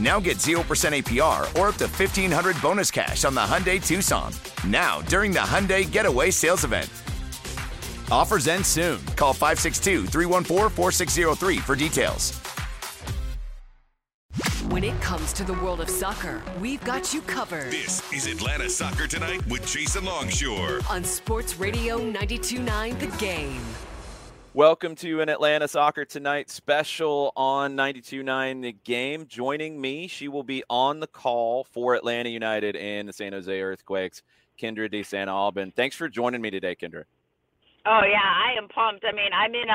Now get 0% APR or up to $1,500 bonus cash on the Hyundai Tucson. Now, during the Hyundai Getaway Sales Event. Offers end soon. Call 562-314-4603 for details. When it comes to the world of soccer, we've got you covered. This is Atlanta Soccer Tonight with Jason Longshore. On Sports Radio 92.9 The Game. Welcome to an Atlanta Soccer Tonight special on 92.9 The Game. Joining me, she will be on the call for Atlanta United and the San Jose Earthquakes, Kendra De San Alban. Thanks for joining me today, Kendra. Oh, yeah, I am pumped. I mean, I'm in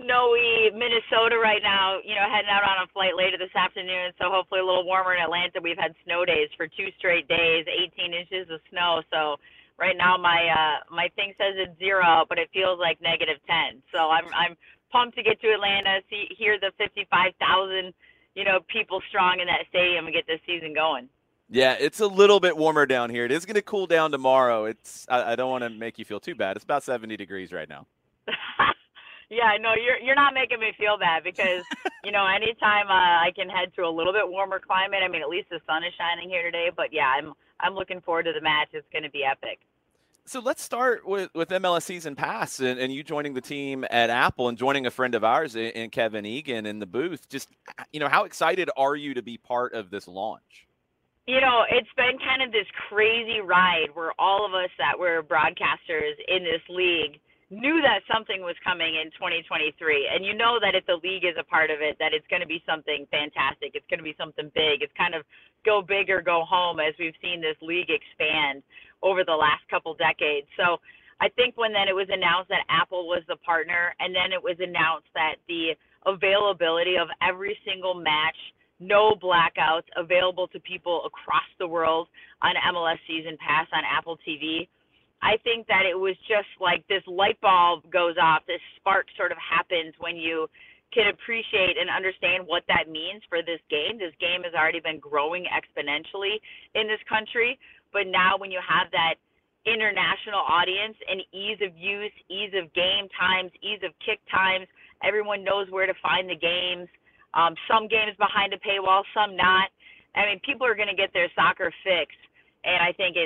snowy Minnesota right now, you know, heading out on a flight later this afternoon, so hopefully a little warmer in Atlanta. We've had snow days for 2 straight days, 18 inches of snow, so right now, my thing says it's 0, but it feels like -10. So I'm pumped to get to Atlanta, hear the 55,000, you know, people strong in that stadium and get this season going. Yeah, it's a little bit warmer down here. It is going to cool down tomorrow. I don't want to make you feel too bad. It's about 70 degrees right now. Yeah, no, you're not making me feel bad because, you know, anytime I can head to a little bit warmer climate, I mean, at least the sun is shining here today. But, yeah, I'm looking forward to the match. It's going to be epic. So let's start with MLS Season Pass and you joining the team at Apple and joining a friend of ours in Kevin Egan in the booth. Just, you know, how excited are you to be part of this launch? You know, it's been kind of this crazy ride where all of us that were broadcasters in this league knew that something was coming in 2023. And you know that if the league is a part of it, that it's going to be something fantastic. It's going to be something big. It's kind of go big or go home as we've seen this league expand over the last couple decades. So I think when then it was announced that Apple was the partner, and then it was announced that the availability of every single match, no blackouts, available to people across the world on MLS Season Pass on Apple TV, I think that it was just like this light bulb goes off, this spark sort of happens when you can appreciate and understand what that means for this game. This game has already been growing exponentially in this country, but now when you have that international audience and ease of use, ease of game times, ease of kick times, everyone knows where to find the games. Some games behind a paywall, some not. I mean, people are going to get their soccer fix, and I think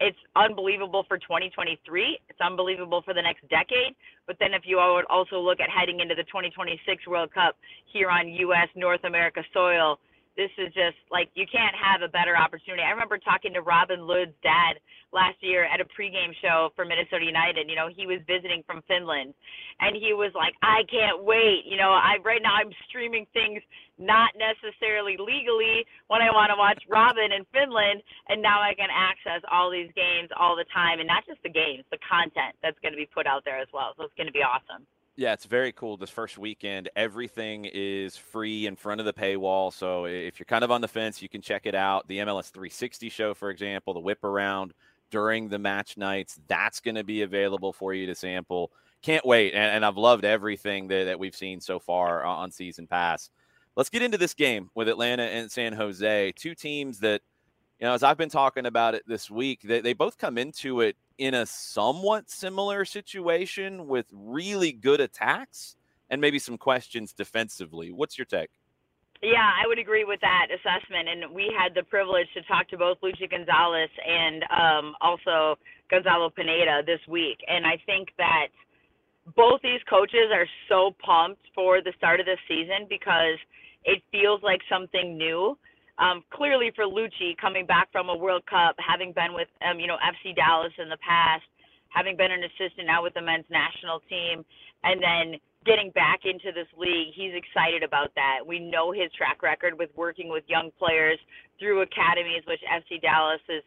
it's unbelievable for 2023. It's unbelievable for the next decade. But then if you would also look at heading into the 2026 World Cup here on U.S. North America soil, this is just like you can't have a better opportunity. I remember talking to Robin Lod's dad last year at a pregame show for Minnesota United. You know, he was visiting from Finland, and he was like, I can't wait. You know, right now I'm streaming things not necessarily legally when I want to watch Robin in Finland, and now I can access all these games all the time, and not just the games, the content that's going to be put out there as well. So it's going to be awesome. Yeah, it's very cool. This first weekend, everything is free in front of the paywall. So if you're kind of on the fence, you can check it out. The MLS 360 show, for example, the whip around during the match nights, that's going to be available for you to sample. Can't wait. And I've loved everything that we've seen so far on Season Pass. Let's get into this game with Atlanta and San Jose, two teams that, you know, as I've been talking about it this week, they both come into it in a somewhat similar situation with really good attacks and maybe some questions defensively. What's your take? Yeah, I would agree with that assessment. And we had the privilege to talk to both Lucia Gonzalez and also Gonzalo Pineda this week. And I think that both these coaches are so pumped for the start of this season because it feels like something new. Clearly for Lucci, coming back from a World Cup, having been with, FC Dallas in the past, having been an assistant now with the men's national team, and then getting back into this league, he's excited about that. We know his track record with working with young players through academies, which FC Dallas is,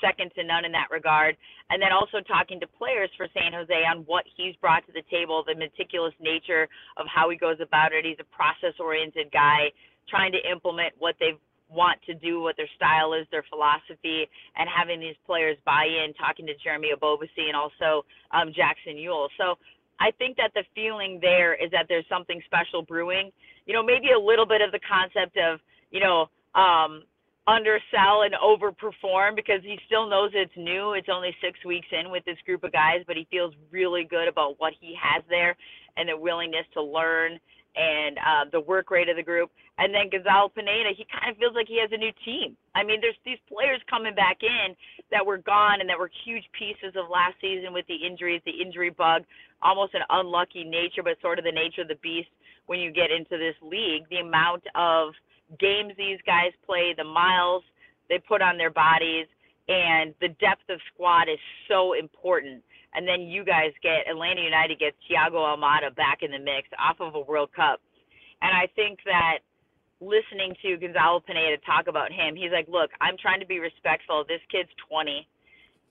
second to none in that regard. And then also talking to players for San Jose on what he's brought to the table, the meticulous nature of how he goes about it. He's a process-oriented guy trying to implement what they want to do, what their style is, their philosophy, and having these players buy in, talking to Jeremy Ebobisse and also Jackson Yueill. So I think that the feeling there is that there's something special brewing. Maybe a little bit of the concept of, undersell and overperform, because he still knows it's new. It's only 6 weeks in with this group of guys, but he feels really good about what he has there and the willingness to learn and the work rate of the group. And then Gonzalo Pineda, he kind of feels like he has a new team. I mean, there's these players coming back in that were gone and that were huge pieces of last season with the injuries, the injury bug, almost an unlucky nature, but sort of the nature of the beast when you get into this league. The amount of games these guys play, the miles they put on their bodies, and the depth of squad is so important. And then you guys get, Atlanta United gets Thiago Almada back in the mix off of a World Cup. And I think that listening to Gonzalo Pineda talk about him, he's like, look, I'm trying to be respectful. This kid's 20.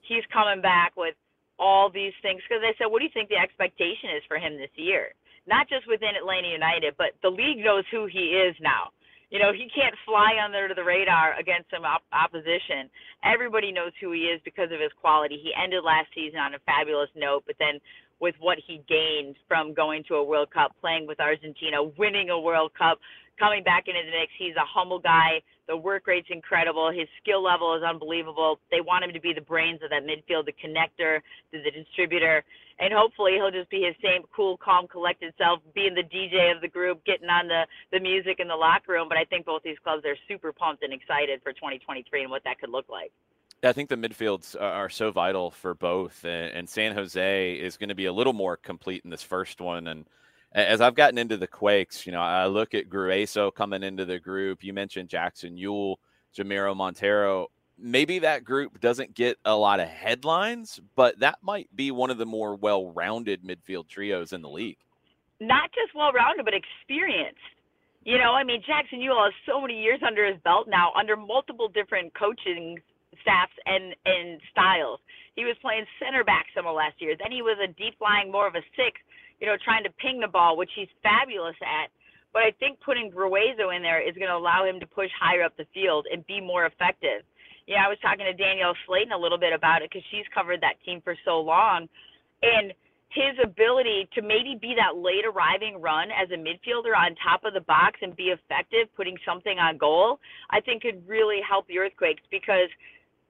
He's coming back with all these things. Because I said, what do you think the expectation is for him this year? Not just within Atlanta United, but the league knows who he is now. He can't fly under the radar against some opposition. Everybody knows who he is because of his quality. He ended last season on a fabulous note, but then with what he gained from going to a World Cup, playing with Argentina, winning a World Cup, coming back into the mix, he's a humble guy. The work rate's incredible. His skill level is unbelievable. They want him to be the brains of that midfield, the connector, the distributor. And hopefully he'll just be his same cool, calm, collected self, being the DJ of the group, getting on the music in the locker room. But I think both these clubs are super pumped and excited for 2023 and what that could look like. I think the midfields are so vital for both. And San Jose is going to be a little more complete in this first one. And as I've gotten into the Quakes, I look at Gruezo coming into the group. You mentioned Jackson Yueill, Jamiro Monteiro. Maybe that group doesn't get a lot of headlines, but that might be one of the more well-rounded midfield trios in the league. Not just well-rounded, but experienced. Jackson Yueill has so many years under his belt now, under multiple different coaching staffs and styles. He was playing center back some of last year. Then he was a deep-lying, more of a six, trying to ping the ball, which he's fabulous at. But I think putting Gruezo in there is going to allow him to push higher up the field and be more effective. I was talking to Danielle Slayton a little bit about it because she's covered that team for so long. And his ability to maybe be that late arriving run as a midfielder on top of the box and be effective, putting something on goal, I think could really help the Earthquakes because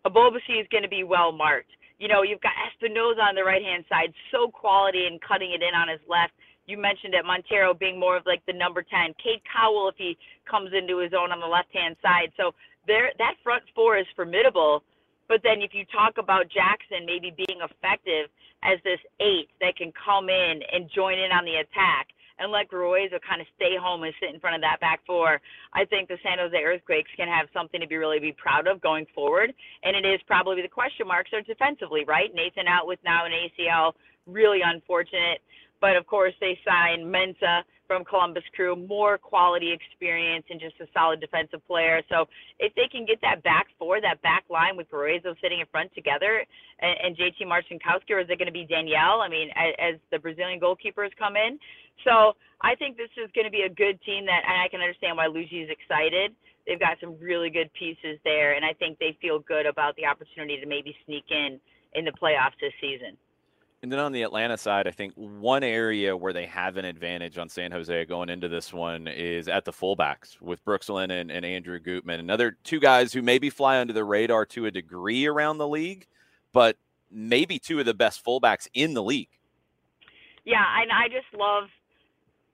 Ebobisse is going to be well marked. You've got Espinoza on the right-hand side, so quality and cutting it in on his left. You mentioned that Monteiro being more of like the number 10. Cade Cowell, if he comes into his own on the left-hand side. So that front four is formidable, but then if you talk about Jackson maybe being effective as this 8 that can come in and join in on the attack and let Gruezo kind of stay home and sit in front of that back four, I think the San Jose Earthquakes can have something to be proud of going forward, and it is probably the question marks are defensively, right? Nathan out with now an ACL, really unfortunate, but of course they sign Mensa from Columbus Crew, more quality experience and just a solid defensive player. So if they can get that back four, that back line with Guerreiro sitting in front together and JT Marcinkowski, or is it going to be Danielle? As the Brazilian goalkeepers come in. So I think this is going to be a good team that, and I can understand why Lucci is excited. They've got some really good pieces there, and I think they feel good about the opportunity to maybe sneak in the playoffs this season. And then on the Atlanta side, I think one area where they have an advantage on San Jose going into this one is at the fullbacks with Brooks Lennon and Andrew Gutman, another two guys who maybe fly under the radar to a degree around the league, but maybe two of the best fullbacks in the league. Yeah, and I just love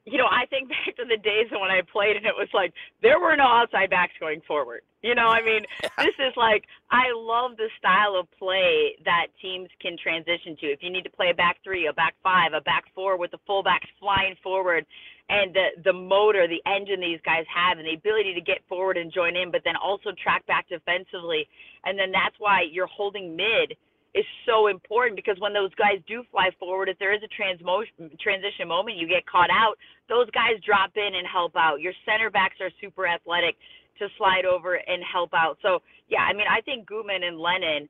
you know, I think back to the days when I played and it was like, there were no outside backs going forward. You know, I mean, this is like, I love the style of play that teams can transition to. If you need to play a back three, a back five, a back four with the fullbacks flying forward and the motor, the engine these guys have and the ability to get forward and join in, but then also track back defensively. And then that's why you're holding mid is so important, because when those guys do fly forward, if there is a transition moment, you get caught out, those guys drop in and help out. Your center backs are super athletic to slide over and help out. So, yeah, I mean, I think Gutman and Lennon,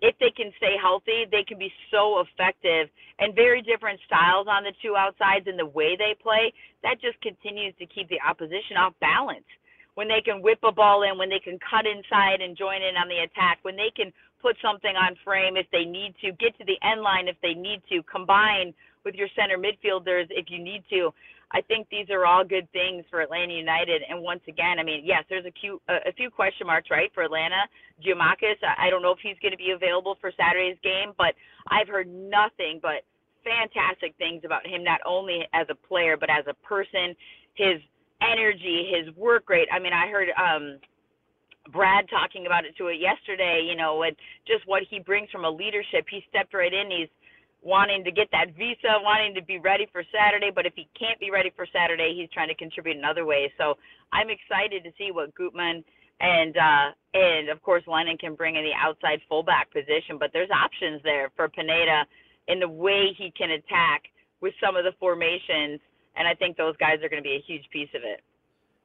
if they can stay healthy, they can be so effective, and very different styles on the two outsides and the way they play. That just continues to keep the opposition off balance. When they can whip a ball in, when they can cut inside and join in on the attack, when they can put something on frame if they need to, get to the end line if they need to, combine with your center midfielders if you need to. I think these are all good things for Atlanta United. And once again, I mean, yes, there's a few question marks, right, for Atlanta. Giamakis, I don't know if he's going to be available for Saturday's game, but I've heard nothing but fantastic things about him, not only as a player but as a person, his energy, his work rate. I mean, I heard Brad talking about it to it yesterday, you know, and just what he brings from a leadership. He stepped right in. He's wanting to get that visa, wanting to be ready for Saturday. But if he can't be ready for Saturday, he's trying to contribute in other ways. So I'm excited to see what Gutman and of course, Lennon can bring in the outside fullback position. But there's options there for Pineda in the way he can attack with some of the formations. And I think those guys are going to be a huge piece of it.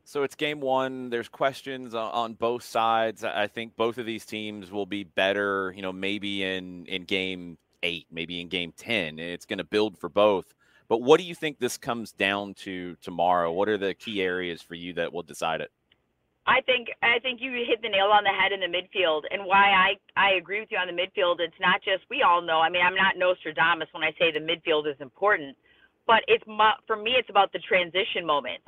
So it's game one. There's questions on both sides. I think both of these teams will be better, you know, maybe in game 8, maybe in game 10. It's going to build for both. But what do you think this comes down to tomorrow? What are the key areas for you that will decide it? I think you hit the nail on the head in the midfield, and why I agree with you on the midfield. It's not just, we all know, I mean, I'm not Nostradamus when I say the midfield is important, but it's for me, it's about the transition moments.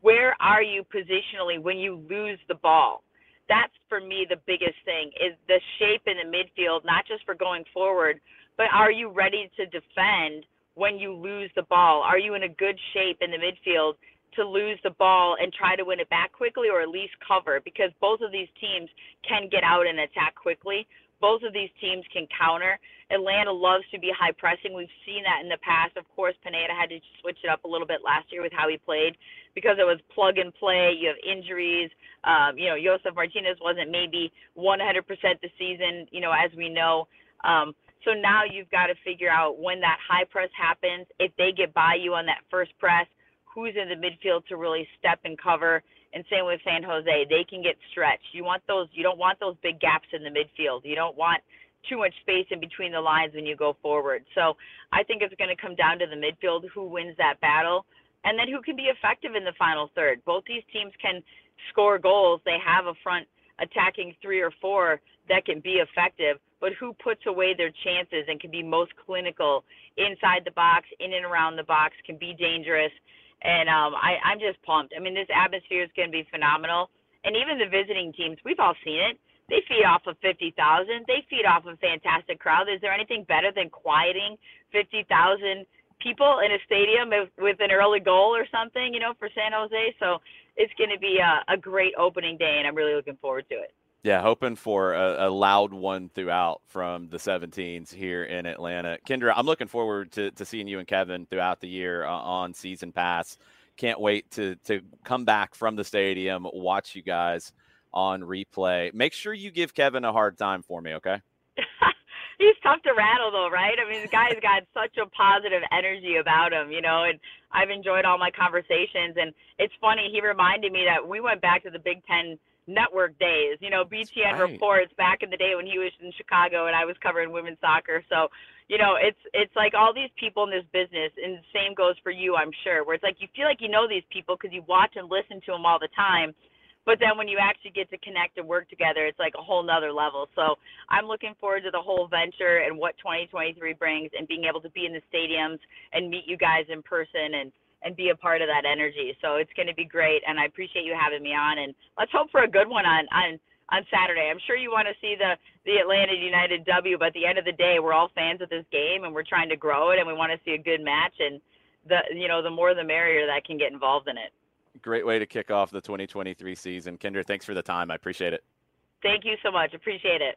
Where are you positionally when you lose the ball? That's, for me, the biggest thing is the shape in the midfield, not just for going forward, but are you ready to defend when you lose the ball? Are you in a good shape in the midfield to lose the ball and try to win it back quickly, or at least cover? Because both of these teams can get out and attack quickly. Both of these teams can counter. Atlanta loves to be high-pressing. We've seen that in the past. Of course, Pineda had to switch it up a little bit last year with how he played because it was plug-and-play. You have injuries. You know, Joseph Martinez wasn't maybe 100% this season, you know, as we know. So now you've got to figure out when that high press happens, if they get by you on that first press, who's in the midfield to really step and cover. And same with San Jose, they can get stretched. You don't want those big gaps in the midfield. You don't want too much space in between the lines when you go forward. So I think it's going to come down to the midfield, who wins that battle, and then who can be effective in the final third. Both these teams can score goals. They have a front attacking 3 or 4 that can be effective, but who puts away their chances and can be most clinical inside the box, in and around the box, can be dangerous. And I'm just pumped. I mean, this atmosphere is going to be phenomenal. And even the visiting teams, we've all seen it. They feed off of 50,000. They feed off a fantastic crowd. Is there anything better than quieting 50,000 people in a stadium with an early goal or something, you know, for San Jose? So it's going to be a great opening day, and I'm really looking forward to it. Yeah, hoping for a loud one throughout from the 17s here in Atlanta. Kendra, I'm looking forward to seeing you and Kevin throughout the year on Season Pass. Can't wait to come back from the stadium, watch you guys on replay. Make sure you give Kevin a hard time for me, okay? He's tough to rattle, though, right? I mean, the guy's got such a positive energy about him, you know, and I've enjoyed all my conversations. And it's funny, he reminded me that we went back to the Big Ten Network days, you know, BTN right. Reports back in the day when he was in Chicago and I was covering women's soccer. So, you know, it's like all these people in this business, and the same goes for you, I'm sure, where it's like you feel like you know these people because you watch and listen to them all the time. But then when you actually get to connect and work together, it's like a whole nother level. So I'm looking forward to the whole venture and what 2023 brings, and being able to be in the stadiums and meet you guys in person and be a part of that energy. So it's going to be great, and I appreciate you having me on. And let's hope for a good one on Saturday. I'm sure you want to see the Atlanta United W, but at the end of the day, we're all fans of this game, and we're trying to grow it, and we want to see a good match. And the more the merrier that can get involved in it. Great way to kick off the 2023 season. Kendra, thanks for the time. I appreciate it. Thank you so much. Appreciate it.